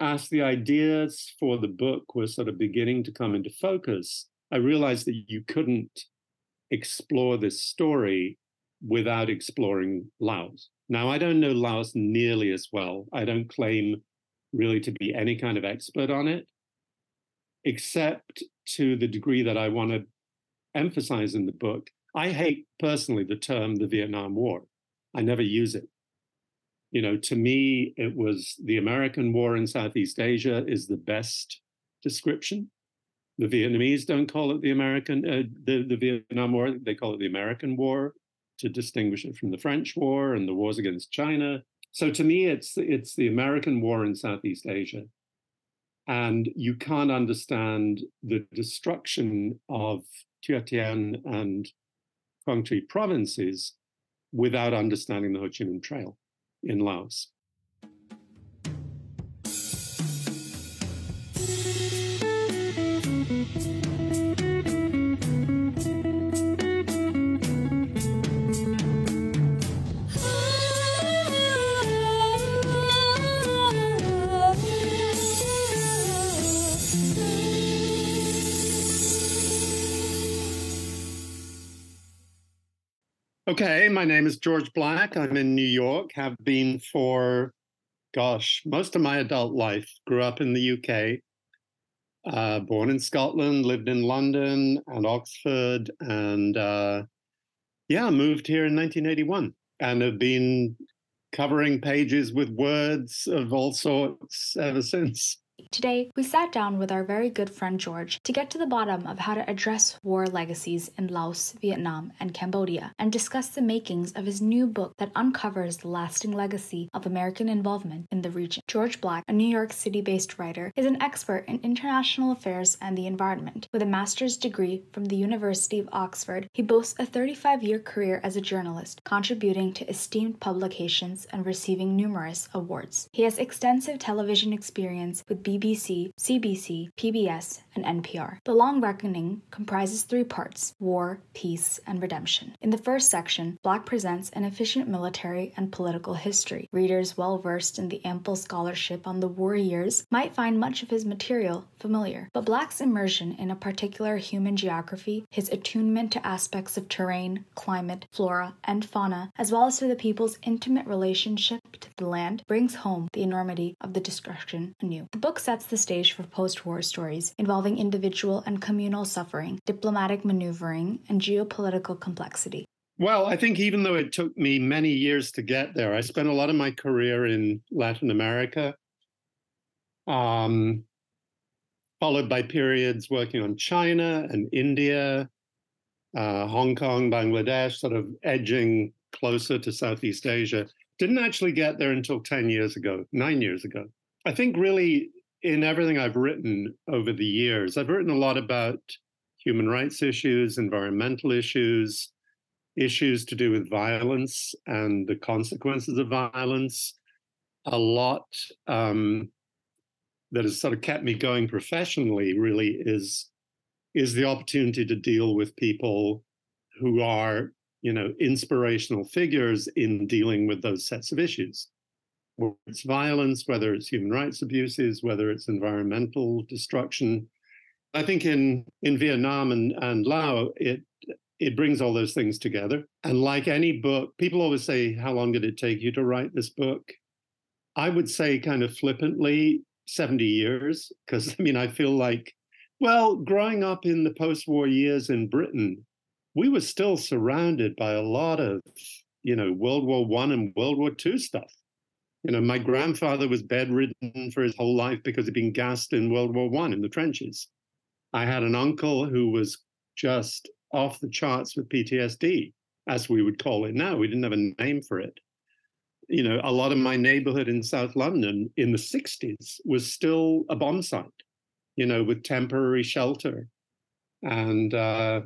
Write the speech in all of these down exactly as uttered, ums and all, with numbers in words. as the ideas for the book were sort of beginning to come into focus, I realized that you couldn't explore this story without exploring Laos. Now, I don't know Laos nearly as well. I don't claim really to be any kind of expert on it, except to the degree that I want to emphasize in the book. I hate personally the term the Vietnam War. I never use it. You know, to me, it was the American war in Southeast Asia is the best description. The Vietnamese don't call it the American, uh, the, the Vietnam War. They call it the American War to distinguish it from the French War and the wars against China. So to me, it's it's the American war in Southeast Asia. And you can't understand the destruction of Thua Thien and Quang Tri provinces without understanding the Ho Chi Minh Trail in Laos. Okay, my name is George Black. I'm in New York, have been for, gosh, most of my adult life. Grew up in the U K, uh, born in Scotland, lived in London and Oxford, and uh, yeah, moved here in nineteen eighty-one and have been covering pages with words of all sorts ever since. Today, we sat down with our very good friend George to get to the bottom of how to address war legacies in Laos, Vietnam, and Cambodia, and discuss the makings of his new book that uncovers the lasting legacy of American involvement in the region. George Black, a New York City-based writer, is an expert in international affairs and the environment. With a master's degree from the University of Oxford, he boasts a thirty-five-year career as a journalist, contributing to esteemed publications and receiving numerous awards. He has extensive television experience with B B C, C B C, P B S, and N P R. The Long Reckoning comprises three parts: war, peace, and redemption. In the first section, Black presents an efficient military and political history. Readers well-versed in the ample scholarship on the war years might find much of his material familiar, but Black's immersion in a particular human geography, his attunement to aspects of terrain, climate, flora, and fauna, as well as to the people's intimate relationship to the land, brings home the enormity of the destruction anew. The book sets the stage for post-war stories involving individual and communal suffering, diplomatic maneuvering, and geopolitical complexity. Well, I think even though it took me many years to get there, I spent a lot of my career in Latin America, um, followed by periods working on China and India, uh, Hong Kong, Bangladesh, sort of edging closer to Southeast Asia. Didn't actually get there until ten years ago, nine years ago. I think really, in everything I've written over the years, I've written a lot about human rights issues, environmental issues, issues to do with violence and the consequences of violence, a lot um, that has sort of kept me going professionally really is, is the opportunity to deal with people who are, you know, inspirational figures in dealing with those sets of issues. Whether it's violence, whether it's human rights abuses, whether it's environmental destruction. I think in, in Vietnam and, and Laos, it it brings all those things together. And like any book, people always say, how long did it take you to write this book? I would say kind of flippantly, seventy years, because I mean, I feel like, well, growing up in the post-war years in Britain, we were still surrounded by a lot of, you know, World War One and World War Two stuff. You know, my grandfather was bedridden for his whole life because he'd been gassed in World War One in the trenches. I had an uncle who was just off the charts with P T S D, as we would call it now. We didn't have a name for it. You know, a lot of my neighborhood in South London in the sixties was still a bomb site, you know, with temporary shelter and uh,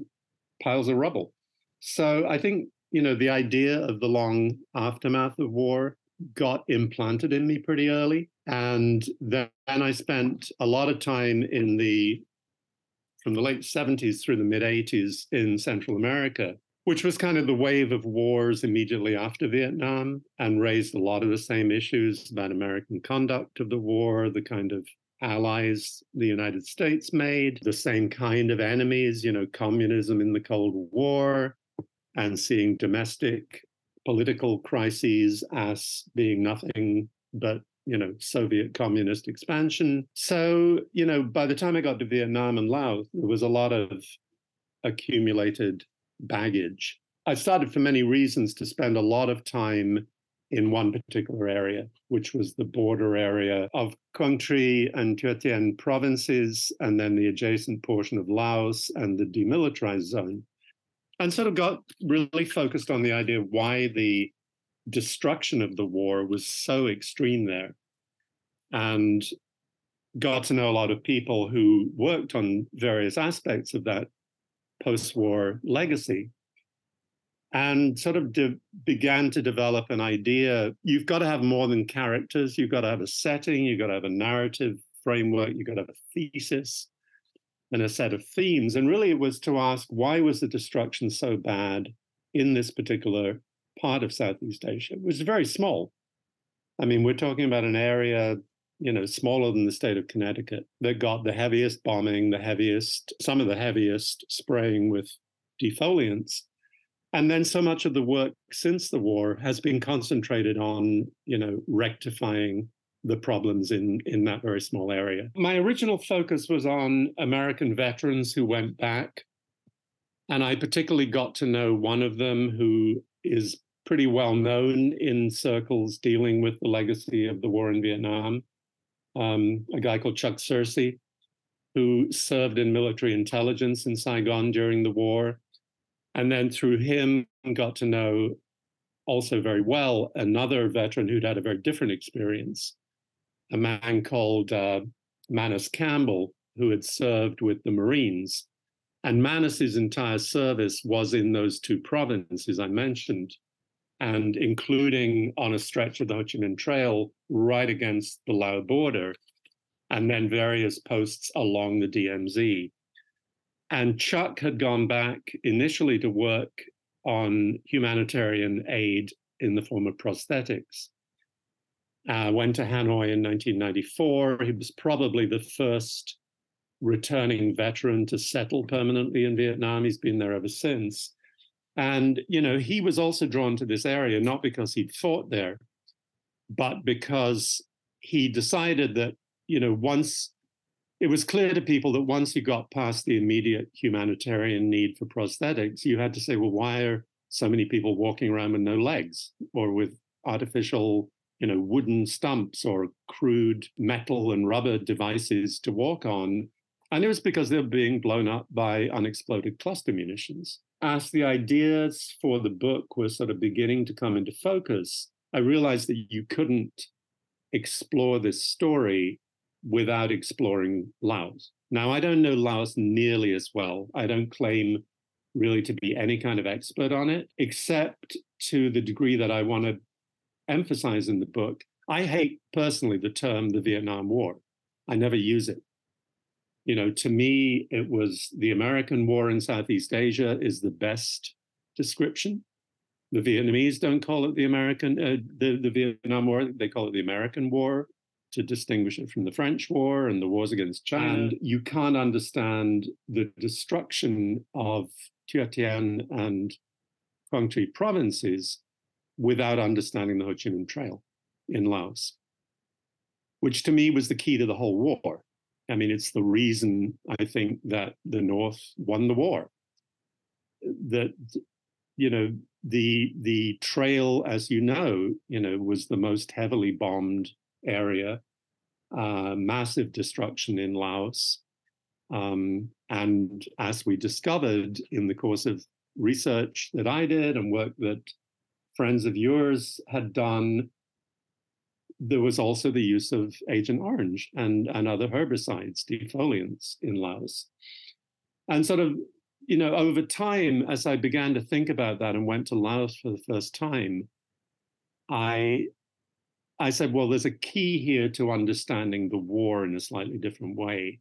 piles of rubble. So I think, you know, the idea of the long aftermath of war got implanted in me pretty early. And then I spent a lot of time in the, from the late seventies through the mid eighties in Central America, which was kind of the wave of wars immediately after Vietnam and raised a lot of the same issues about American conduct of the war, the kind of allies the United States made, the same kind of enemies, you know, communism in the Cold War, and seeing domestic political crises as being nothing but, you know, Soviet communist expansion. So, you know, by the time I got to Vietnam and Laos, there was a lot of accumulated baggage. I started for many reasons to spend a lot of time in one particular area, which was the border area of Quang Tri and Thua Thien provinces, and then the adjacent portion of Laos and the demilitarized zone. And sort of got really focused on the idea of why the destruction of the war was so extreme there. And got to know a lot of people who worked on various aspects of that post-war legacy. And sort of de- began to develop an idea. You've got to have more than characters. You've got to have a setting. You've got to have a narrative framework. You've got to have a thesis and a set of themes. And really it was to ask, why was the destruction so bad in this particular part of Southeast Asia? It was very small. I mean, we're talking about an area, you know, smaller than the state of Connecticut that got the heaviest bombing, the heaviest, some of the heaviest spraying with defoliants. And then so much of the work since the war has been concentrated on, you know, rectifying the problems in, in that very small area. My original focus was on American veterans who went back. And I particularly got to know one of them who is pretty well known in circles dealing with the legacy of the war in Vietnam, um, a guy called Chuck Searcy, who served in military intelligence in Saigon during the war. And then through him, got to know also very well another veteran who'd had a very different experience, a man called uh, Manus Campbell, who had served with the Marines. And Manus's entire service was in those two provinces I mentioned, and including on a stretch of the Ho Chi Minh Trail right against the Lao border, and then various posts along the D M Z. And Chuck had gone back initially to work on humanitarian aid in the form of prosthetics. Uh, went to Hanoi in nineteen ninety-four. He was probably the first returning veteran to settle permanently in Vietnam. He's been there ever since. And, you know, he was also drawn to this area, not because he'd fought there, but because he decided that, you know, once it was clear to people that once you got past the immediate humanitarian need for prosthetics, you had to say, well, why are so many people walking around with no legs or with artificial, you know, wooden stumps or crude metal and rubber devices to walk on? And it was because they were being blown up by unexploded cluster munitions. As the ideas for the book were sort of beginning to come into focus, I realized that you couldn't explore this story without exploring Laos. Now, I don't know Laos nearly as well. I don't claim really to be any kind of expert on it, except to the degree that I want to emphasize in the book. I hate personally the term the Vietnam War. I never use it. You know, to me, it was the American war in Southeast Asia is the best description. The Vietnamese don't call it the American, uh, the, the Vietnam War, they call it the American War, to distinguish it from the French War and the wars against China. And you can't understand the destruction of Thua Thien and Quang Tri provinces without understanding the Ho Chi Minh Trail in Laos, which to me was the key to the whole war. I mean, it's the reason I think that the North won the war. That, you know, the the trail, as you know, you know, was the most heavily bombed area, uh, massive destruction in Laos. Um, and as we discovered in the course of research that I did and work that friends of yours had done, there was also the use of Agent Orange and, and other herbicides, defoliants in Laos. And sort of, you know, over time, as I began to think about that and went to Laos for the first time, I I said, well, there's a key here to understanding the war in a slightly different way,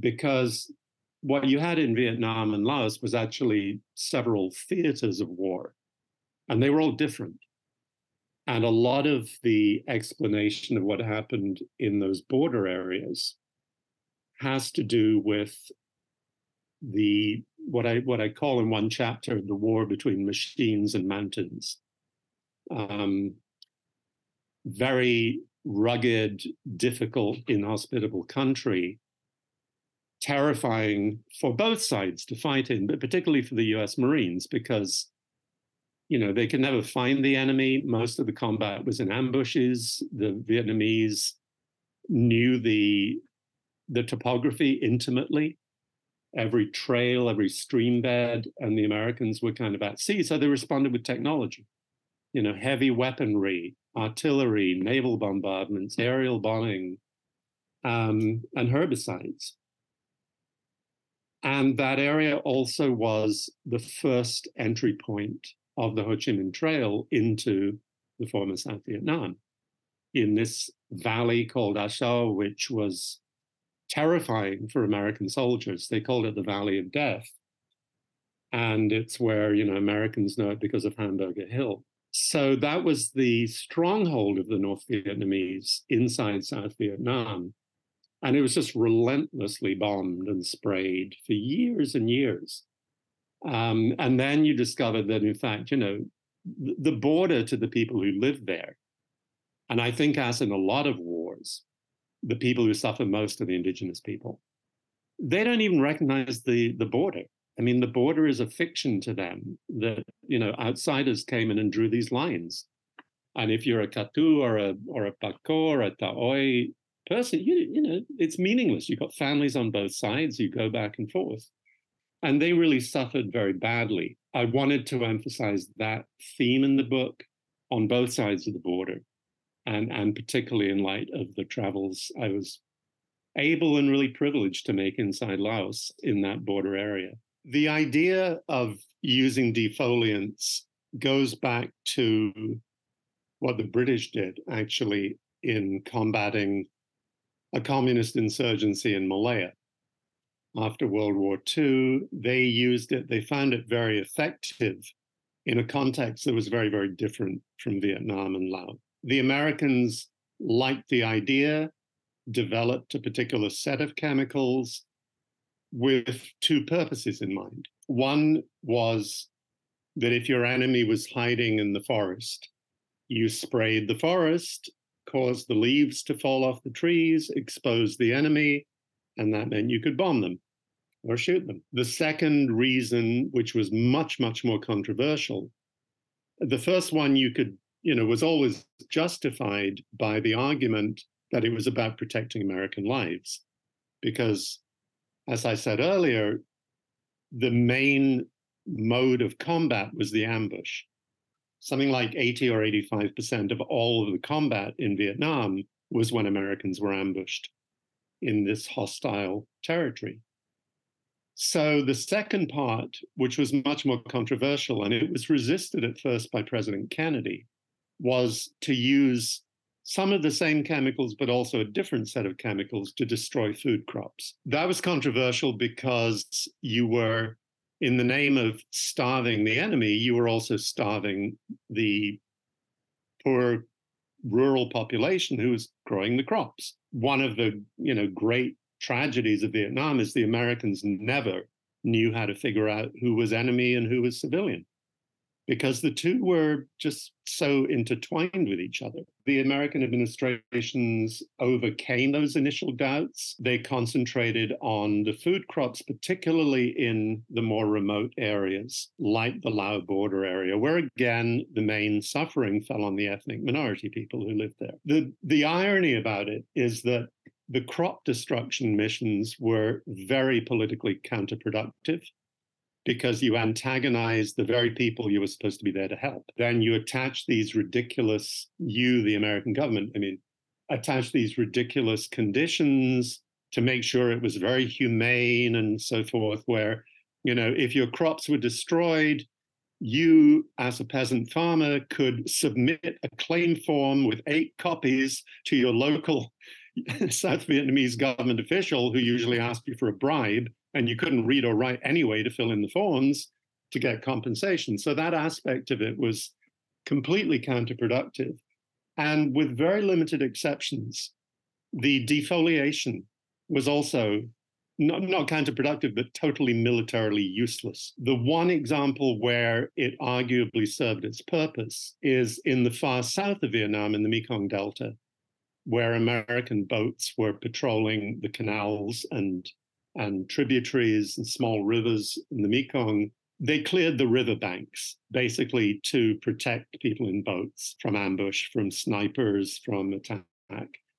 because what you had in Vietnam and Laos was actually several theaters of war, and they were all different. And a lot of the explanation of what happened in those border areas has to do with the what I what I call in one chapter the war between machines and mountains. Um, very rugged, difficult, inhospitable country, terrifying for both sides to fight in, but particularly for the U S Marines, because, you know, they could never find the enemy. Most of the combat was in ambushes. The Vietnamese knew the the topography intimately, every trail, every stream bed, and the Americans were kind of at sea. So they responded with technology, you know, heavy weaponry, artillery, naval bombardments, aerial bombing, um, and herbicides. And that area also was the first entry point of the Ho Chi Minh Trail into the former South Vietnam, in this valley called A Shau, which was terrifying for American soldiers. They called it the Valley of Death. And it's where, you know, Americans know it because of Hamburger Hill. So that was the stronghold of the North Vietnamese inside South Vietnam. And it was just relentlessly bombed and sprayed for years and years. Um, and then you discover that, in fact, you know, the border to the people who live there, and I think as in a lot of wars, the people who suffer most are the indigenous people. They don't even recognize the, the border. I mean, the border is a fiction to them, that, you know, outsiders came in and drew these lines. And if you're a Katu or a or a Pako or a Ta'oi person, you, you know, it's meaningless. You've got families on both sides. You go back and forth. And they really suffered very badly. I wanted to emphasize that theme in the book on both sides of the border, and, and particularly in light of the travels I was able and really privileged to make inside Laos in that border area. The idea of using defoliants goes back to what the British did, actually, in combating a communist insurgency in Malaya. After World War Two, they used it, they found it very effective in a context that was very, very different from Vietnam and Laos. The Americans liked the idea, developed a particular set of chemicals with two purposes in mind. One was that if your enemy was hiding in the forest, you sprayed the forest, caused the leaves to fall off the trees, exposed the enemy, and that meant you could bomb them or shoot them. The second reason, which was much, much more controversial, the first one you could, you know, was always justified by the argument that it was about protecting American lives. Because, as I said earlier, the main mode of combat was the ambush. Something like eighty or eighty-five percent of all of the combat in Vietnam was when Americans were ambushed in this hostile territory. So the second part, which was much more controversial, and it was resisted at first by President Kennedy, was to use some of the same chemicals, but also a different set of chemicals to destroy food crops. That was controversial because you were, in the name of starving the enemy, you were also starving the poor rural population who was growing the crops. One of the, you know, great tragedies of Vietnam is the Americans never knew how to figure out who was enemy and who was civilian, because the two were just so intertwined with each other. The American administrations overcame those initial doubts. They concentrated on the food crops, particularly in the more remote areas, like the Lao border area, where, again, the main suffering fell on the ethnic minority people who lived there. The, the irony about it is that the crop destruction missions were very politically counterproductive, because you antagonize the very people you were supposed to be there to help. Then you attach these ridiculous, you, the American government, I mean, attach these ridiculous conditions to make sure it was very humane and so forth, where, you know, if your crops were destroyed, you, as a peasant farmer, could submit a claim form with eight copies to your local South Vietnamese government official, who usually asked you for a bribe, and you couldn't read or write anyway to fill in the forms to get compensation. So that aspect of it was completely counterproductive. And with very limited exceptions, the defoliation was also not, not counterproductive, but totally militarily useless. The one example where it arguably served its purpose is in the far south of Vietnam, in the Mekong Delta, where American boats were patrolling the canals and, and tributaries and small rivers in the Mekong. They cleared the riverbanks, basically, to protect people in boats from ambush, from snipers, from attack.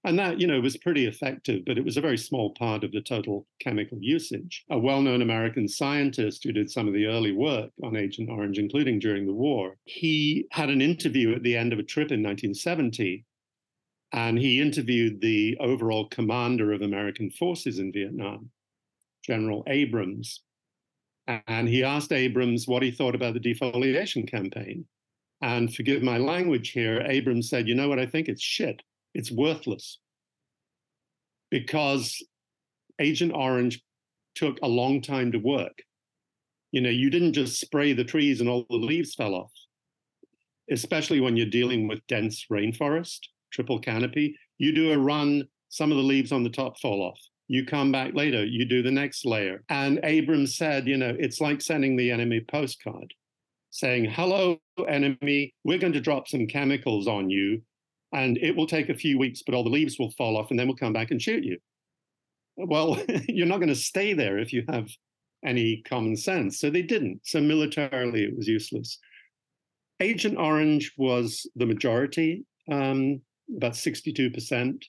And that, you know, was pretty effective, but it was a very small part of the total chemical usage. A well-known American scientist who did some of the early work on Agent Orange, including during the war, he had an interview at the end of a trip in nineteen seventy, and he interviewed the overall commander of American forces in Vietnam, General Abrams. And he asked Abrams what he thought about the defoliation campaign. And forgive my language here, Abrams said, you know what, I think it's shit. It's worthless, because Agent Orange took a long time to work. You know, you didn't just spray the trees and all the leaves fell off, especially when you're dealing with dense rainforest, triple canopy. You do a run, some of the leaves on the top fall off. You come back later, you do the next layer. And Abrams said, you know, it's like sending the enemy postcard saying, hello, enemy, we're going to drop some chemicals on you. And it will take a few weeks, but all the leaves will fall off and then we'll come back and shoot you. Well, you're not going to stay there if you have any common sense. So they didn't. So militarily, it was useless. Agent Orange was the majority, um, about sixty-two percent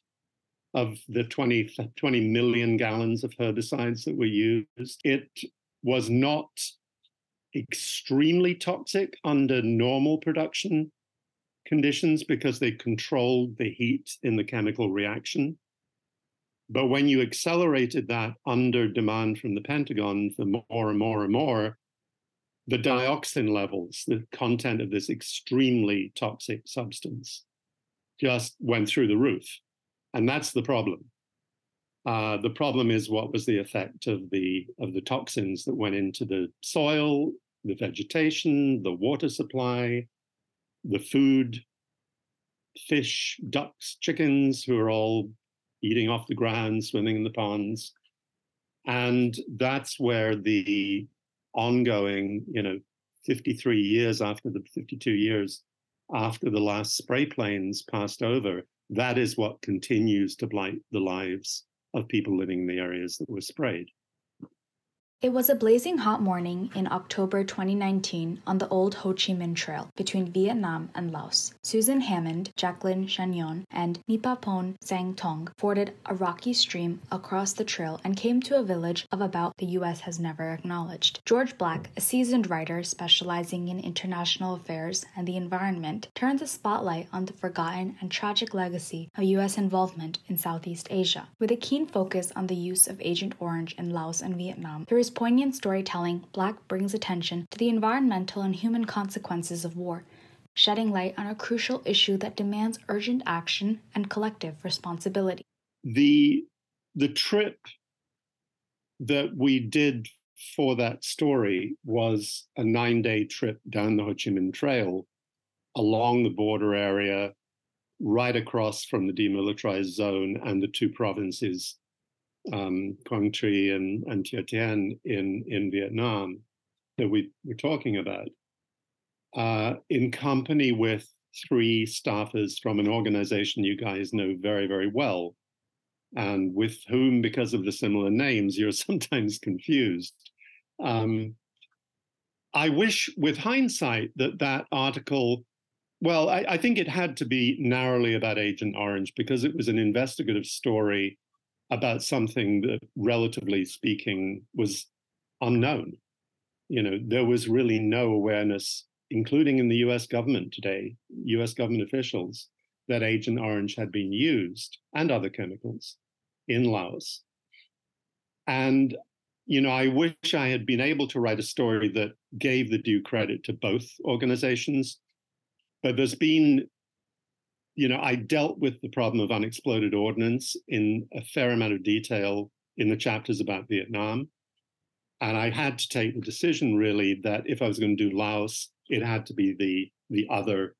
of the twenty, twenty million gallons of herbicides that were used. It was not extremely toxic under normal production conditions because they controlled the heat in the chemical reaction. But when you accelerated that under demand from the Pentagon for more and more and more, the dioxin levels, the content of this extremely toxic substance, just went through the roof. And that's the problem. Uh, the problem is what was the effect of the, of the toxins that went into the soil, the vegetation, the water supply, the food, fish, ducks, chickens, who are all eating off the ground, swimming in the ponds. And that's where the ongoing, you know, fifty-three years after the fifty-two years after the last spray planes passed over, that is what continues to blight the lives of people living in the areas that were sprayed. It was a blazing hot morning in October twenty nineteen on the old Ho Chi Minh Trail between Vietnam and Laos. Susan Hammond, Jacqueline Chagnon, and Nipapon Sang Tong forded a rocky stream across the trail and came to a village of about the U S has never acknowledged. George Black, a seasoned writer specializing in international affairs and the environment, turned the spotlight on the forgotten and tragic legacy of U S involvement in Southeast Asia, with a keen focus on the use of Agent Orange in Laos and Vietnam. There is poignant storytelling, Black brings attention to the environmental and human consequences of war, shedding light on a crucial issue that demands urgent action and collective responsibility. The, the trip that we did for that story was a nine-day trip down the Ho Chi Minh Trail, along the border area, right across from the demilitarized zone and the two provinces, Um, Quang Tri and, and Thua Thien in, in Vietnam that we were talking about, uh, in company with three staffers from an organization you guys know very, very well, and with whom, because of the similar names, you're sometimes confused. Um, I wish, with hindsight, that that article, well, I, I think it had to be narrowly about Agent Orange because it was an investigative story about something that, relatively speaking, was unknown. You know, there was really no awareness, including in the U S government today, U S government officials, that Agent Orange had been used, and other chemicals, in Laos. And, you know, I wish I had been able to write a story that gave the due credit to both organizations, but there's been You know, I dealt with the problem of unexploded ordnance in a fair amount of detail in the chapters about Vietnam. And I had to take the decision, really, that if I was going to do Laos, it had to be the the other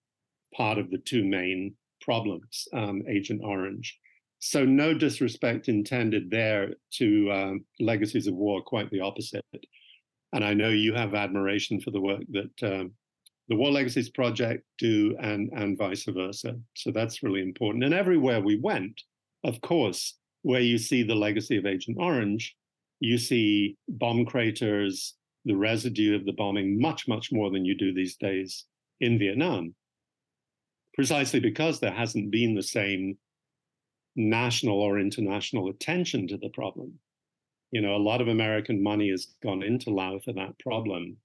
part of the two main problems, um, Agent Orange. So no disrespect intended there to um, Legacies of War, quite the opposite. And I know you have admiration for the work that um, the War Legacies Project do, and, and vice versa. So that's really important. And everywhere we went, of course, where you see the legacy of Agent Orange, you see bomb craters, the residue of the bombing, much, much more than you do these days in Vietnam, precisely because there hasn't been the same national or international attention to the problem. You know, a lot of American money has gone into Laos for that problem.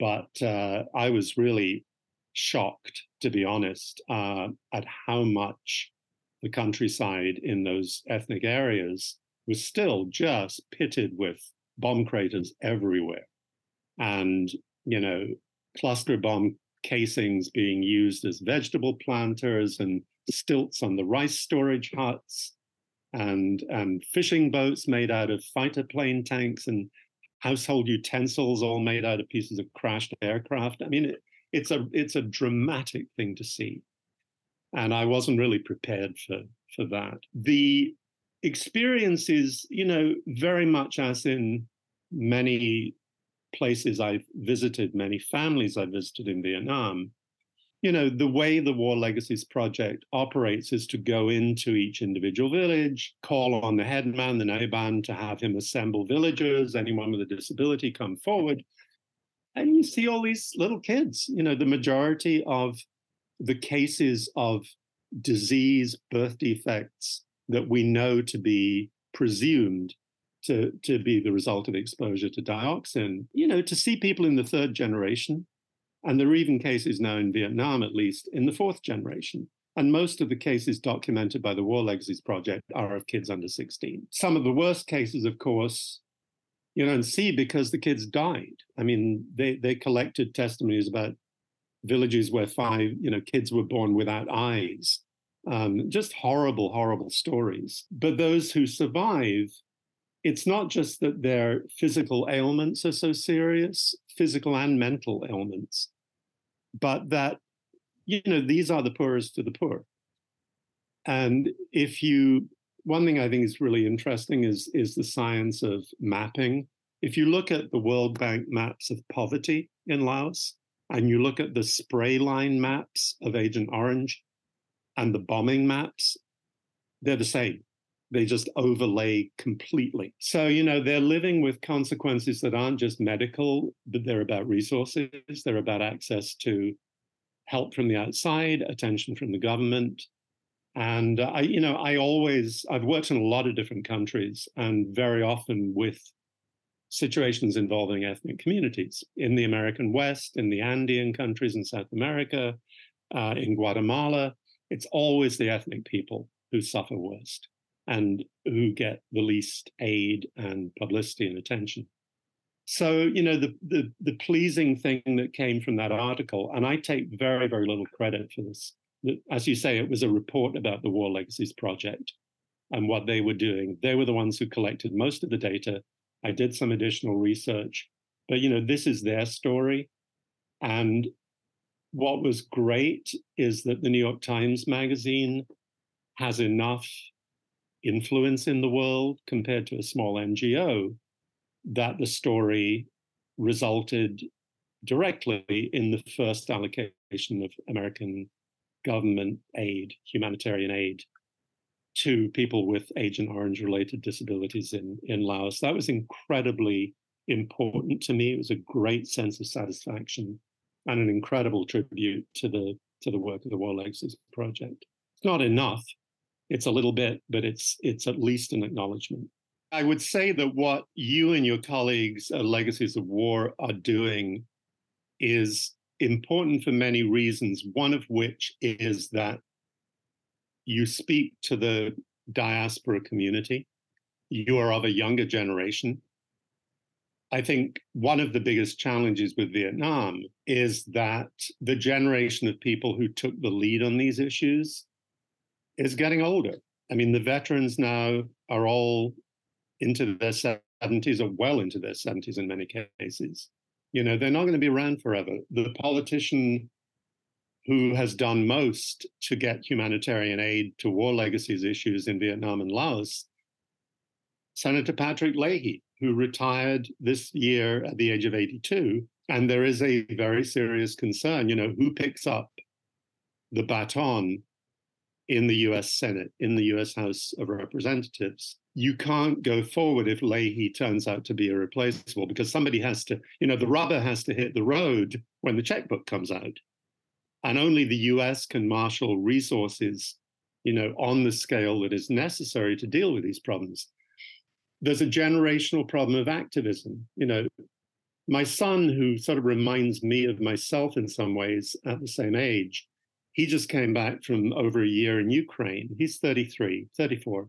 But uh, I was really shocked, to be honest, uh, at how much the countryside in those ethnic areas was still just pitted with bomb craters everywhere. And, you know, cluster bomb casings being used as vegetable planters, and stilts on the rice storage huts, and, and fishing boats made out of fighter plane tanks, and household utensils all made out of pieces of crashed aircraft. I mean, it, it's a it's a dramatic thing to see. And I wasn't really prepared for, for that. The experience is, you know, very much as in many places I've visited, many families I've visited in Vietnam, you know, the way the War Legacies Project operates is to go into each individual village, call on the headman, the Naiban, to have him assemble villagers, anyone with a disability come forward. And you see all these little kids. You know, the majority of the cases of disease, birth defects that we know to be presumed to, to be the result of exposure to dioxin, you know, to see people in the third generation. And there are even cases now in Vietnam, at least, in the fourth generation. And most of the cases documented by the War Legacies Project are of kids under sixteen. Some of the worst cases, of course, you don't see because the kids died. I mean, they, they collected testimonies about villages where five, you know, kids were born without eyes. Um, just horrible, horrible stories. But those who survive, it's not just that their physical ailments are so serious, physical and mental ailments, but that, you know, these are the poorest of the poor. And if you, one thing I think is really interesting is, is the science of mapping. If you look at the World Bank maps of poverty in Laos, and you look at the spray line maps of Agent Orange and the bombing maps, they're the same. They just overlay completely. So, you know, they're living with consequences that aren't just medical, but they're about resources. They're about access to help from the outside, attention from the government. And I, you know, I always, I've worked in a lot of different countries, and very often with situations involving ethnic communities in the American West, in the Andean countries in South America, uh, in Guatemala. It's always the ethnic people who suffer worst and who get the least aid and publicity and attention. So, you know, the, the, the pleasing thing that came from that article, and I take very, very little credit for this, that, as you say, it was a report about the War Legacies Project and what they were doing. They were the ones who collected most of the data. I did some additional research, but, you know, this is their story. And what was great is that the New York Times Magazine has enough influence in the world compared to a small N G O that the story resulted directly in the first allocation of American government aid, humanitarian aid, to people with Agent Orange-related disabilities in, in Laos. That was incredibly important to me. It was a great sense of satisfaction and an incredible tribute to the to the work of the War Legacies Project. It's not enough. It's a little bit, but it's it's at least an acknowledgement. I would say that what you and your colleagues at Legacies of War are doing is important for many reasons, one of which is that you speak to the diaspora community. You are of a younger generation. I think one of the biggest challenges with Vietnam is that the generation of people who took the lead on these issues is getting older. I mean, the veterans now are all into their seventies or well into their seventies in many cases. You know, they're not going to be around forever. The politician who has done most to get humanitarian aid to war legacies issues in Vietnam and Laos, Senator Patrick Leahy, who retired this year at the age of eighty-two. And there is a very serious concern, you know, who picks up the baton in the U S Senate, in the U S House of Representatives? You can't go forward if Leahy turns out to be irreplaceable, because somebody has to, you know, the rubber has to hit the road when the checkbook comes out. And only the U S can marshal resources, you know, on the scale that is necessary to deal with these problems. There's a generational problem of activism. You know, my son, who sort of reminds me of myself in some ways at the same age, he just came back from over a year in Ukraine. He's thirty-three, thirty-four.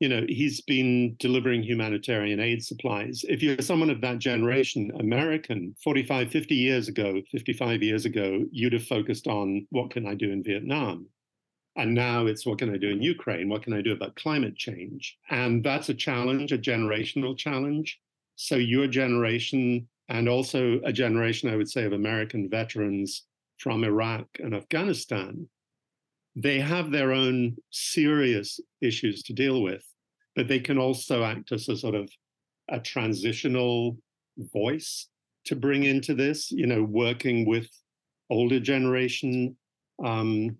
You know, he's been delivering humanitarian aid supplies. If you're someone of that generation, American, forty-five, fifty years ago, fifty-five years ago, you'd have focused on what can I do in Vietnam? And now it's what can I do in Ukraine? What can I do about climate change? And that's a challenge, a generational challenge. So your generation, and also a generation, I would say, of American veterans from Iraq and Afghanistan, they have their own serious issues to deal with, but they can also act as a sort of a transitional voice to bring into this, you know, working with older generation um,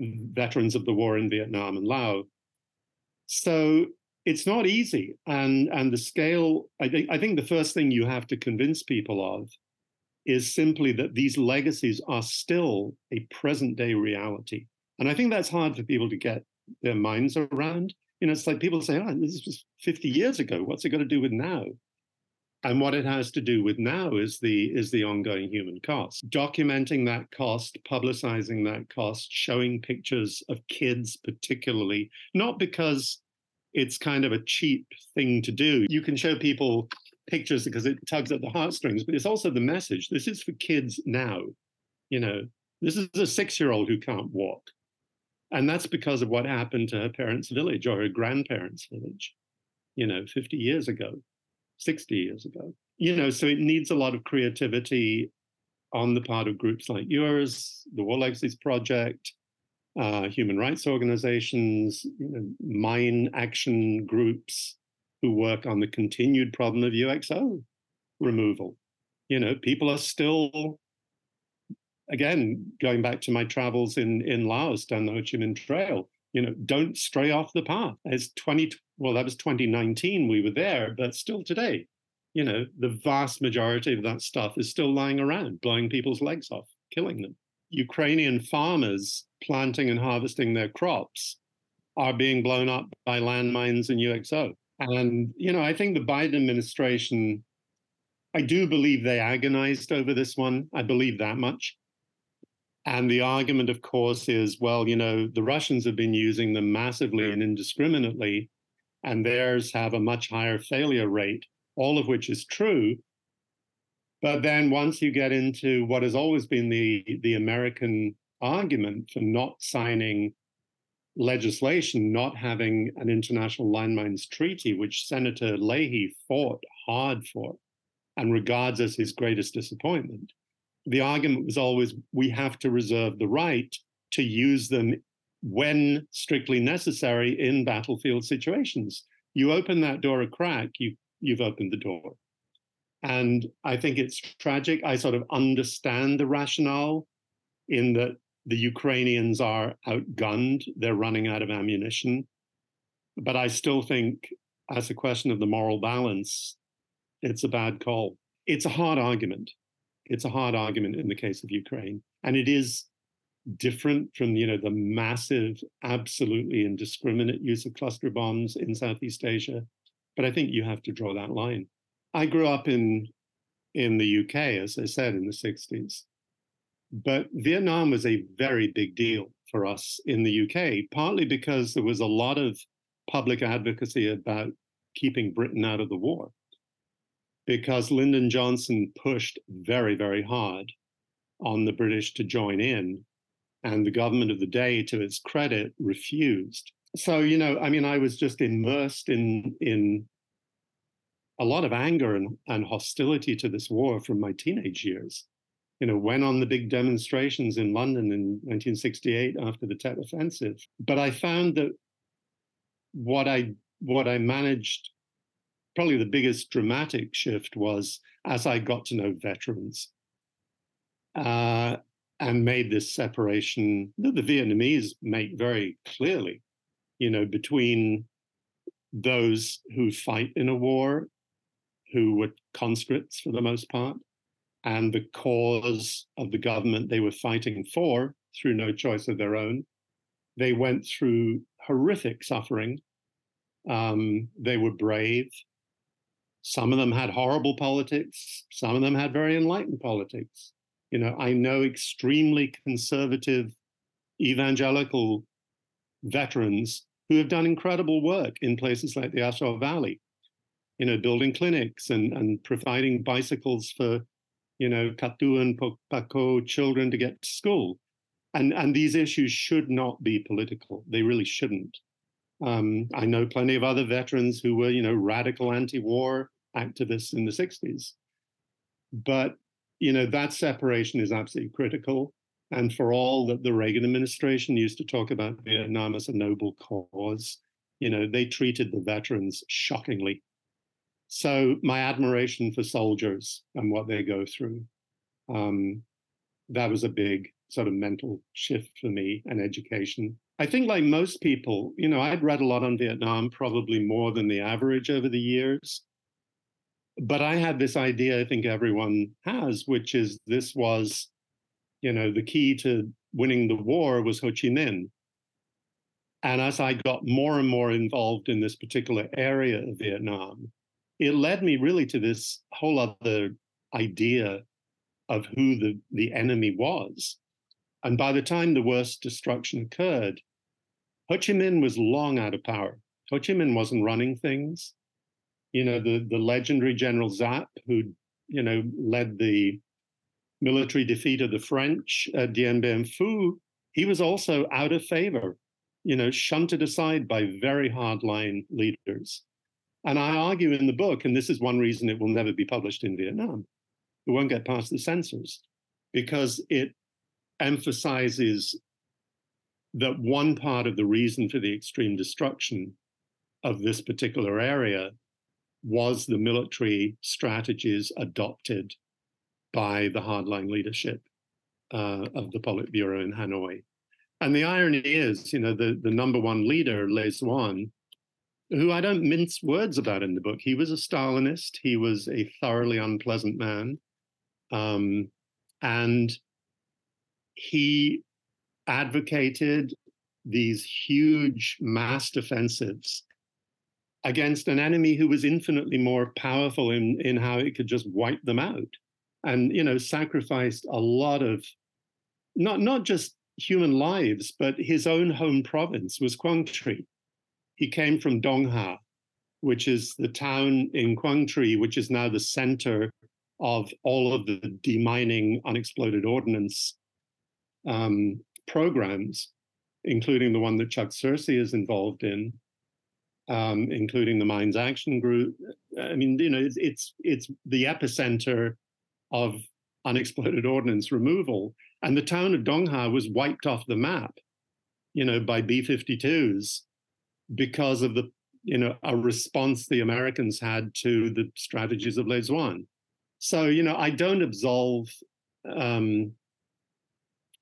veterans of the war in Vietnam and Laos. So it's not easy. And, and the scale, I think, I think the first thing you have to convince people of is simply that these legacies are still a present day reality. And I think that's hard for people to get their minds around. You know, it's like people say, oh, this was fifty years ago. What's it got to do with now? And what it has to do with now is the is the ongoing human cost. Documenting that cost, publicizing that cost, showing pictures of kids particularly, not because it's kind of a cheap thing to do. You can show people pictures because it tugs at the heartstrings, but it's also the message. This is for kids now. You know, this is a six-year-old who can't walk. And that's because of what happened to her parents' village or her grandparents' village, you know, fifty years ago, sixty years ago. You know, so it needs a lot of creativity on the part of groups like yours, the War Legacies Project, uh, human rights organizations, you know, mine action groups who work on the continued problem of U X O removal. You know, people are still... Again, going back to my travels in, in Laos down the Ho Chi Minh Trail, you know, don't stray off the path. It's twenty, well, that was twenty nineteen we were there, but still today, you know, the vast majority of that stuff is still lying around, blowing people's legs off, killing them. Ukrainian farmers planting and harvesting their crops are being blown up by landmines and U X O. And, you know, I think the Biden administration, I do believe they agonized over this one. I believe that much. And the argument, of course, is, well, you know, the Russians have been using them massively and indiscriminately, and theirs have a much higher failure rate, all of which is true. But then once you get into what has always been the, the American argument for not signing legislation, not having an international landmines treaty, which Senator Leahy fought hard for and regards as his greatest disappointment, the argument was always, we have to reserve the right to use them when strictly necessary in battlefield situations. You open that door a crack, you, you've opened the door. And I think it's tragic. I sort of understand the rationale in that the Ukrainians are outgunned. They're running out of ammunition. But I still think, as a question of the moral balance, it's a bad call. It's a hard argument. It's a hard argument in the case of Ukraine. And it is different from, you know, the massive, absolutely indiscriminate use of cluster bombs in Southeast Asia. But I think you have to draw that line. I grew up in, in the U K, as I said, in the sixties. But Vietnam was a very big deal for us in the U K, partly because there was a lot of public advocacy about keeping Britain out of the war, because Lyndon Johnson pushed very, very hard on the British to join in, and the government of the day, to its credit, refused. So, you know, I mean, I was just immersed in, in a lot of anger and, and hostility to this war from my teenage years. You know, went on the big demonstrations in London in nineteen sixty-eight after the Tet Offensive. But I found that what I what I managed, probably the biggest dramatic shift was as I got to know veterans uh, and made this separation that the Vietnamese make very clearly, you know, between those who fight in a war, who were conscripts for the most part, and the cause of the government they were fighting for through no choice of their own. They went through horrific suffering. Um, they were brave. Some of them had horrible politics. Some of them had very enlightened politics. You know, I know extremely conservative evangelical veterans who have done incredible work in places like the A Shau Valley, you know, building clinics and, and providing bicycles for, you know, Katu and Pako children to get to school. And, and these issues should not be political. They really shouldn't. Um, I know plenty of other veterans who were, you know, radical anti-war activists in the sixties. But, you know, that separation is absolutely critical. And for all that the Reagan administration used to talk about Vietnam as a noble cause, you know, they treated the veterans shockingly. So my admiration for soldiers and what they go through, um, that was a big sort of mental shift for me, and education. I think like most people, you know, I'd read a lot on Vietnam, probably more than the average over the years. But I had this idea, I think everyone has, which is this was, you know, the key to winning the war was Ho Chi Minh. And as I got more and more involved in this particular area of Vietnam, it led me really to this whole other idea of who the, the enemy was. And by the time the worst destruction occurred, Ho Chi Minh was long out of power. Ho Chi Minh wasn't running things. You know, the, the legendary General Giap, who, you know, led the military defeat of the French at Dien Bien Phu, he was also out of favor, you know, shunted aside by very hardline leaders. And I argue in the book, and this is one reason it will never be published in Vietnam, it won't get past the censors, because it emphasizes that one part of the reason for the extreme destruction of this particular area was the military strategies adopted by the hardline leadership uh, of the Politburo in Hanoi. And the irony is, you know, the, the number one leader, Le Duan, who I don't mince words about in the book. He was a Stalinist. He was a thoroughly unpleasant man. Um, and he advocated these huge mass defensives against an enemy who was infinitely more powerful in, in how it could just wipe them out. And, you know, sacrificed a lot of, not, not just human lives, but his own home province was Quang Tri. He came from Dongha, which is the town in Quang Tri, which is now the center of all of the demining unexploded ordnance um, programs, including the one that Chuck Searcy is involved in, um, including the Mines Action Group. I mean, you know, it's, it's, it's the epicenter of unexploded ordnance removal. And the town of Dongha was wiped off the map, you know, by B fifty-twos. Because of the, you know, a response the Americans had to the strategies of Le Duan. So, you know, I don't absolve um,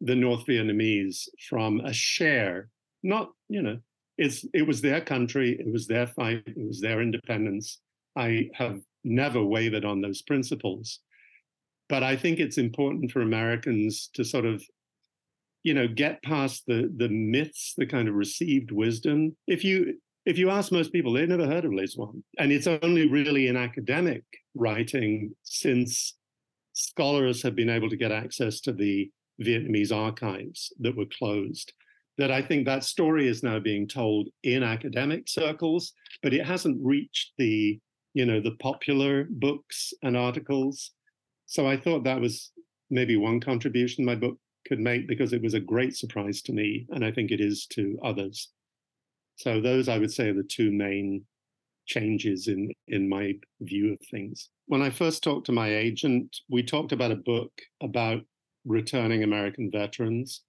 the North Vietnamese from a share. Not, you know, it's it was their country, it was their fight, it was their independence. I have never wavered on those principles. But I think it's important for Americans to sort of, you know, get past the the myths, the kind of received wisdom. If you if you ask most people, they've never heard of Le Duan. And it's only really in academic writing since scholars have been able to get access to the Vietnamese archives that were closed, that I think that story is now being told in academic circles, but it hasn't reached the, you know, the popular books and articles. So I thought that was maybe one contribution my book could make, because it was a great surprise to me, and I think it is to others. So those, I would say, are the two main changes in, in my view of things. When I first talked to my agent, we talked about a book about returning American veterans.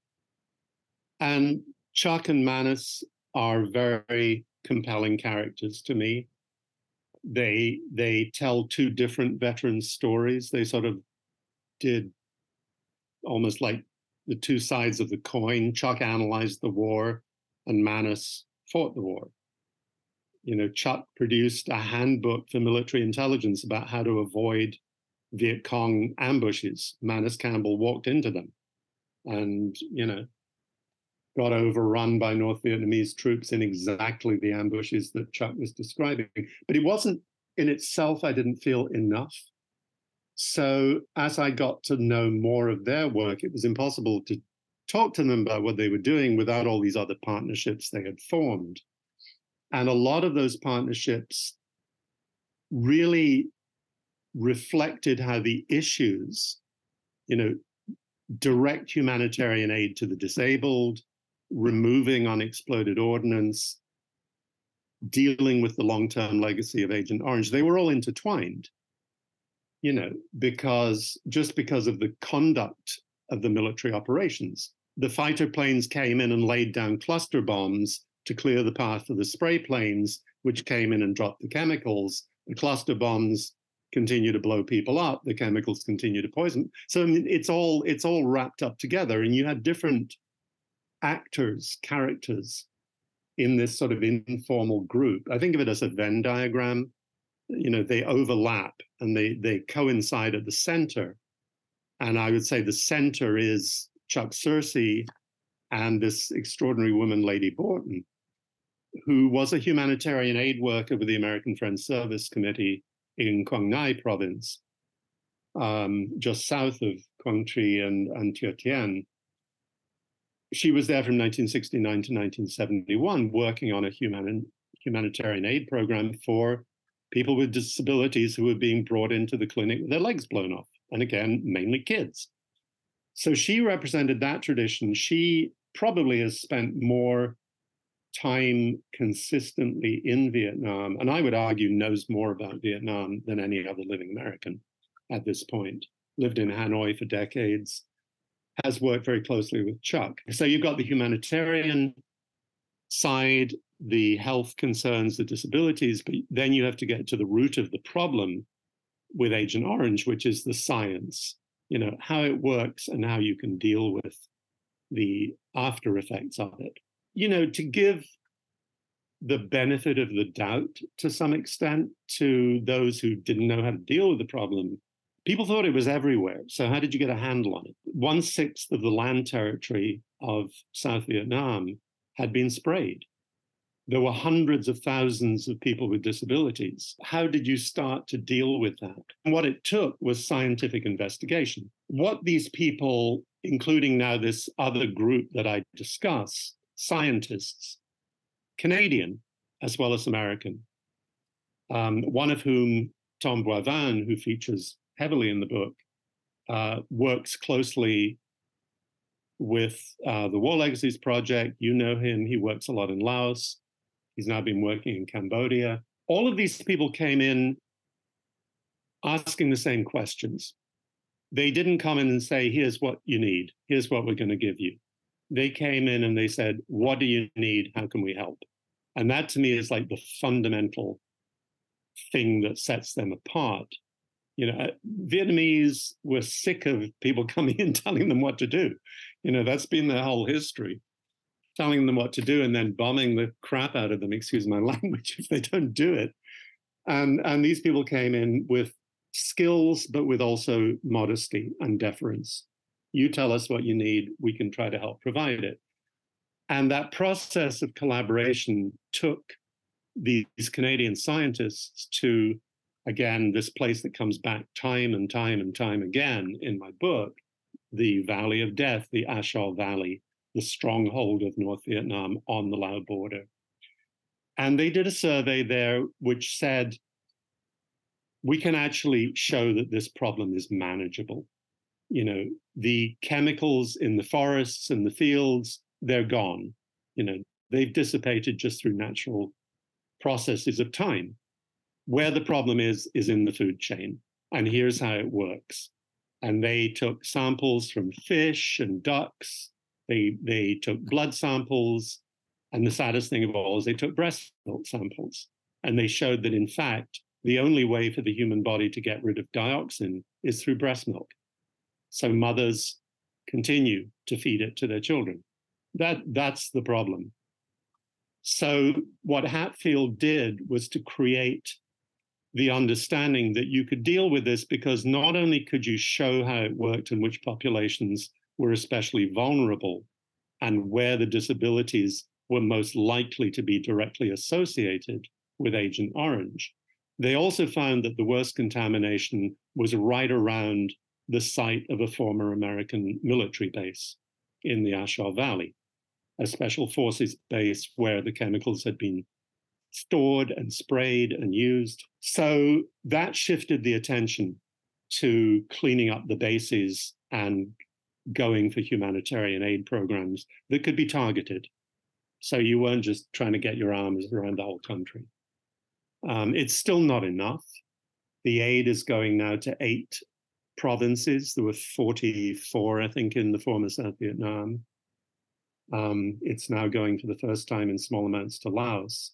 And Chuck and Manus are very compelling characters to me. They they tell two different veterans' stories. They sort of did almost like the two sides of the coin. Chuck analyzed the war and Manus fought the war. You know, Chuck produced a handbook for military intelligence about how to avoid Viet Cong ambushes. Manus Campbell walked into them and, you know, got overrun by North Vietnamese troops in exactly the ambushes that Chuck was describing. But it wasn't in itself, I didn't feel enough. So as I got to know more of their work, it was impossible to talk to them about what they were doing without all these other partnerships they had formed. And a lot of those partnerships really reflected how the issues, you know, direct humanitarian aid to the disabled, removing unexploded ordnance, dealing with the long-term legacy of Agent Orange, they were all intertwined, you know, because just because of the conduct of the military operations. The fighter planes came in and laid down cluster bombs to clear the path for the spray planes, which came in and dropped the chemicals. The cluster bombs continue to blow people up. The chemicals continue to poison. So I mean, it's all it's all wrapped up together. And you had different actors, characters in this sort of informal group. I think of it as a Venn diagram. You know, they overlap and they they coincide at the center. And I would say the center is Chuck Searcy and this extraordinary woman, Lady Borton, who was a humanitarian aid worker with the American Friends Service Committee in Quang Ngai province, um, just south of Quang Tri and, and Thua Thien. She was there from nineteen sixty-nine to nineteen seventy-one, working on a human, humanitarian aid program for people with disabilities who were being brought into the clinic with their legs blown off, and again, mainly kids. So she represented that tradition. She probably has spent more time consistently in Vietnam, and I would argue knows more about Vietnam than any other living American at this point. Lived in Hanoi for decades, has worked very closely with Chuck. So you've got the humanitarian side, the health concerns, the disabilities, but then you have to get to the root of the problem with Agent Orange, which is the science, you know, how it works and how you can deal with the after effects of it. You know, to give the benefit of the doubt to some extent to those who didn't know how to deal with the problem, people thought it was everywhere. So how did you get a handle on it? one sixth of the land territory of South Vietnam had been sprayed. There were hundreds of thousands of people with disabilities. How did you start to deal with that? And what it took was scientific investigation. What these people, including now this other group that I discuss, scientists, Canadian as well as American, um, one of whom, Tom Boisvin, who features heavily in the book, uh, works closely with uh, the War Legacies Project. You know him. He works a lot in Laos. He's now been working in Cambodia. All of these people came in asking the same questions. They didn't come in and say, here's what you need. Here's what we're going to give you. They came in and they said, what do you need? How can we help? And that to me is like the fundamental thing that sets them apart. You know, Vietnamese were sick of people coming in telling them what to do. You know, that's been their whole history, telling them what to do and then bombing the crap out of them, excuse my language, if they don't do it. And, and these people came in with skills, but with also modesty and deference. You tell us what you need, we can try to help provide it. And that process of collaboration took these Canadian scientists to, again, this place that comes back time and time and time again in my book, the Valley of Death, the A Shau Valley, the stronghold of North Vietnam on the Lao border. And they did a survey there which said, we can actually show that this problem is manageable. You know, the chemicals in the forests and the fields, they're gone. You know, they've dissipated just through natural processes of time. where the problem is, is in the food chain. And here's how it works. And they took samples from fish and ducks. They, they took blood samples. And the saddest thing of all is they took breast milk samples. And they showed that, in fact, the only way for the human body to get rid of dioxin is through breast milk. So mothers continue to feed it to their children. That, that's the problem. So what Hatfield did was to create the understanding that you could deal with this, because not only could you show how it worked and which populations were especially vulnerable and where the disabilities were most likely to be directly associated with Agent Orange, they also found that the worst contamination was right around the site of a former American military base in the A Shau Valley, a special forces base where the chemicals had been stored and sprayed and used. So that shifted the attention to cleaning up the bases and going for humanitarian aid programs that could be targeted. So you weren't just trying to get your arms around the whole country. Um, it's still not enough. The aid is going now to eight provinces. There were forty-four, I think, in the former South Vietnam. Um, it's now going for the first time in small amounts to Laos.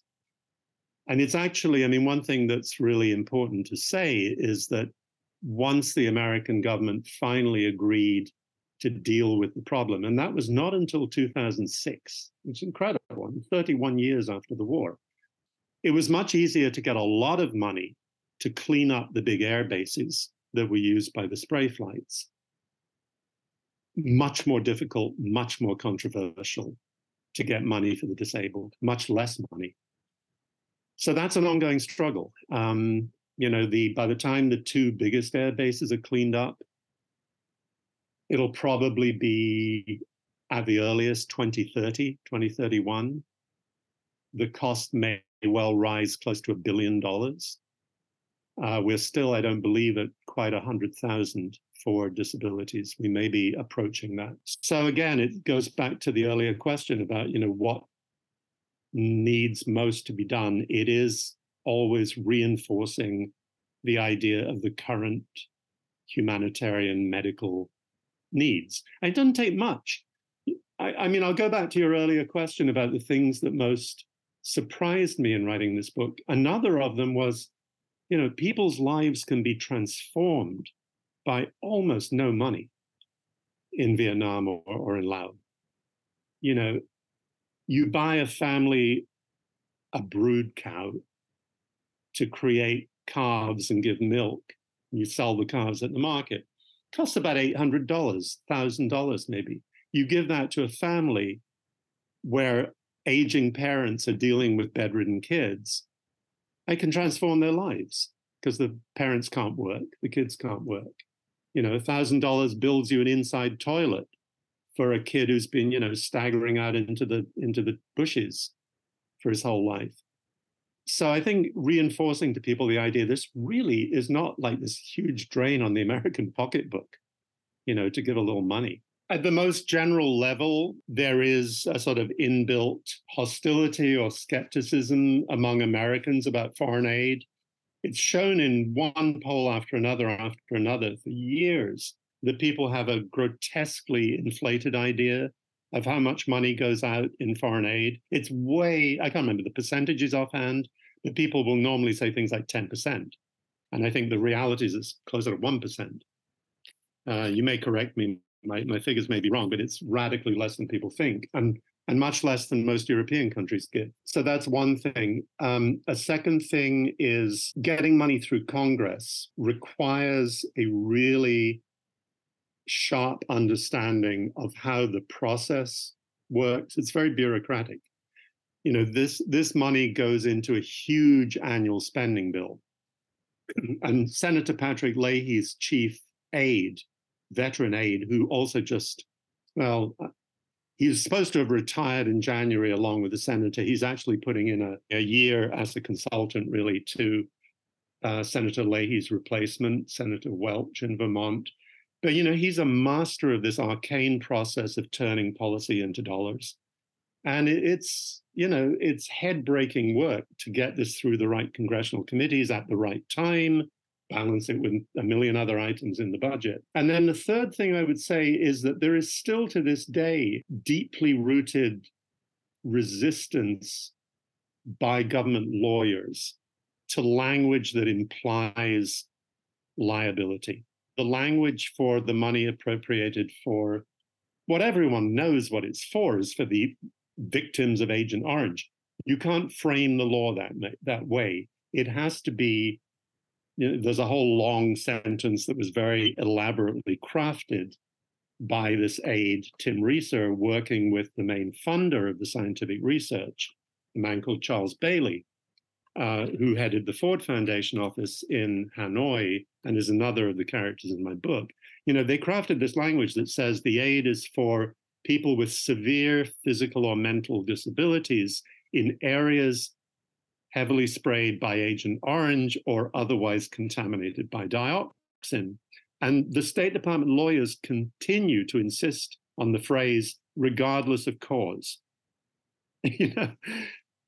And it's actually, I mean, one thing that's really important to say is that once the American government finally agreed to deal with the problem, and that was not until two thousand six, which is incredible, thirty-one years after the war, it was much easier to get a lot of money to clean up the big air bases that were used by the spray flights. Much more difficult, much more controversial to get money for the disabled, much less money. So that's an ongoing struggle. Um, you know, the by the time the two biggest air bases are cleaned up, it'll probably be at the earliest twenty thirty, twenty thirty-one. The cost may well rise close to a billion dollars. Uh, we're still, I don't believe, at quite one hundred thousand for disabilities. We may be approaching that. So again, it goes back to the earlier question about, you know, what needs most to be done. It is always reinforcing the idea of the current humanitarian medical needs. And it doesn't take much. I, I mean, I'll go back to your earlier question about the things that most surprised me in writing this book. Another of them was, you know, people's lives can be transformed by almost no money in Vietnam or, or in Laos. You know, you buy a family a brood cow to create calves and give milk. You sell the calves at the market. It costs about eight hundred dollars, one thousand dollars maybe. You give that to a family where aging parents are dealing with bedridden kids. They can transform their lives because the parents can't work, the kids can't work. You know, one thousand dollars builds you an inside toilet for a kid who's been, you know, staggering out into the into the bushes for his whole life. So I think reinforcing to people the idea this really is not like this huge drain on the American pocketbook, you know, to give a little money. At the most general level, there is a sort of inbuilt hostility or skepticism among Americans about foreign aid. It's shown in one poll after another after another for years that people have a grotesquely inflated idea of how much money goes out in foreign aid. It's way, I can't remember the percentages offhand, but people will normally say things like ten percent. And I think the reality is it's closer to one percent. Uh, you may correct me. My, my figures may be wrong, but it's radically less than people think, and, and much less than most European countries give. So that's one thing. Um, a second thing is getting money through Congress requires a really sharp understanding of how the process works. It's very bureaucratic. You know, this, this money goes into a huge annual spending bill. And Senator Patrick Leahy's chief aide, veteran aide, who also just, well, he was supposed to have retired in January along with the senator. He's actually putting in a, a year as a consultant, really, to uh, Senator Leahy's replacement, Senator Welch in Vermont. But, you know, he's a master of this arcane process of turning policy into dollars. And it's, you know, it's head-breaking work to get this through the right congressional committees at the right time, balance it with a million other items in the budget. And then the third thing I would say is that there is still to this day deeply rooted resistance by government lawyers to language that implies liability. The language for the money appropriated for what everyone knows what it's for is for the victims of Agent Orange. You can't frame the law that, that way. It has to be, you know, there's a whole long sentence that was very elaborately crafted by this aide, Tim Reeser, working with the main funder of the scientific research, a man called Charles Bailey, uh, who headed the Ford Foundation office in Hanoi and is another of the characters in my book. You know, they crafted this language that says the aid is for people with severe physical or mental disabilities in areas heavily sprayed by Agent Orange or otherwise contaminated by dioxin. And the State Department lawyers continue to insist on the phrase, regardless of cause. You know,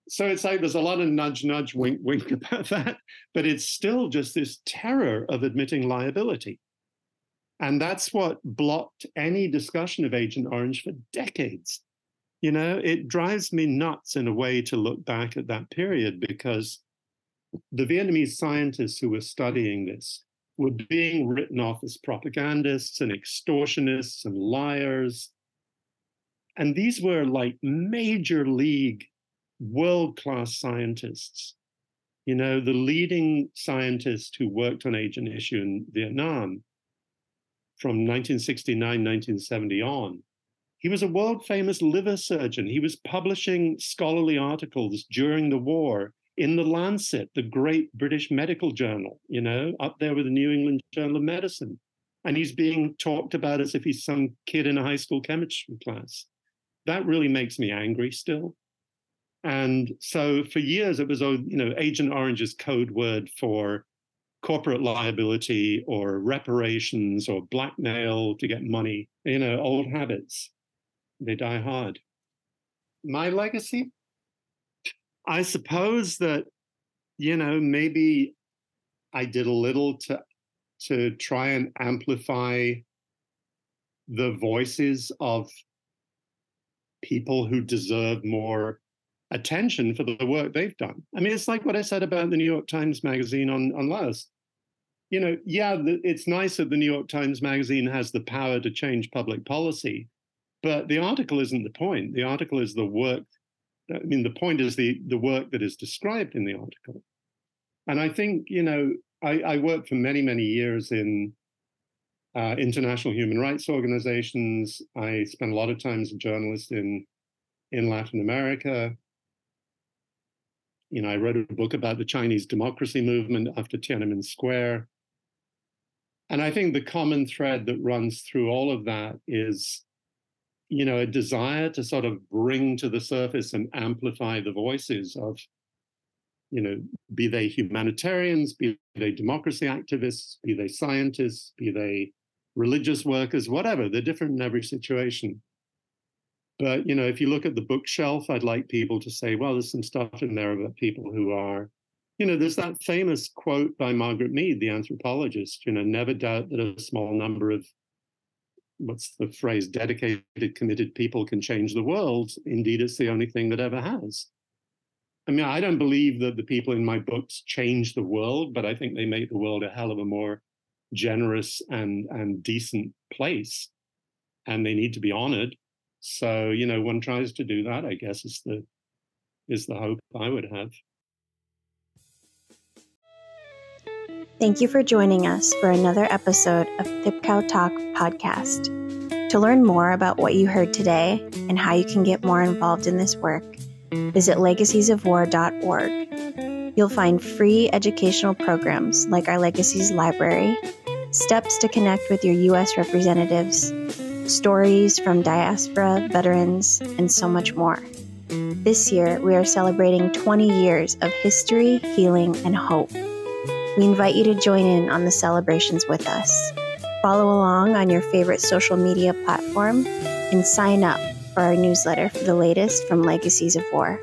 so it's like there's a lot of nudge, nudge, wink, wink about that, but it's still just this terror of admitting liability. And that's what blocked any discussion of Agent Orange for decades. You know, it drives me nuts in a way to look back at that period, because the Vietnamese scientists who were studying this were being written off as propagandists and extortionists and liars. And these were like major league, world-class scientists. You know, the leading scientist who worked on Agent Issue in Vietnam from nineteen sixty-nine, nineteen seventy on, he was a world-famous liver surgeon. He was publishing scholarly articles during the war in The Lancet, the great British medical journal, you know, up there with the New England Journal of Medicine. And he's being talked about as if he's some kid in a high school chemistry class. That really makes me angry still. And so for years, it was, you know, Agent Orange's code word for corporate liability or reparations or blackmail to get money, you know, old habits. They die hard. My legacy? I suppose that, you know, maybe I did a little to to try and amplify the voices of people who deserve more attention for the work they've done. I mean, it's like what I said about the New York Times Magazine on, on Laos. You know, yeah, the, it's nice that the New York Times Magazine has the power to change public policy, but the article isn't the point. The article is the work. I mean, the point is the, the work that is described in the article. And I think, you know, I, I worked for many, many years in uh, international human rights organizations. I spent a lot of time as a journalist in, in Latin America. You know, I wrote a book about the Chinese democracy movement after Tiananmen Square. And I think the common thread that runs through all of that is, you know, a desire to sort of bring to the surface and amplify the voices of, you know, be they humanitarians, be they democracy activists, be they scientists, be they religious workers, whatever. They're different in every situation. But, you know, if you look at the bookshelf, I'd like people to say, well, there's some stuff in there about people who are, you know, there's that famous quote by Margaret Mead, the anthropologist, you know, never doubt that a small number of, what's the phrase, dedicated, committed people can change the world. Indeed, it's the only thing that ever has. I mean, I don't believe that the people in my books change the world, but I think they make the world a hell of a more generous and, and decent place. And they need to be honored. So, you know, one tries to do that, I guess, is the is the hope I would have. Thank you for joining us for another episode of Thip Khao Talk podcast. To learn more about what you heard today and how you can get more involved in this work, visit legacies of war dot org. You'll find free educational programs like our Legacies Library, steps to connect with your U S representatives, stories from diaspora, veterans, and so much more. This year, we are celebrating twenty years of history, healing, and hope. We invite you to join in on the celebrations with us. Follow along on your favorite social media platform and sign up for our newsletter for the latest from Legacies of War.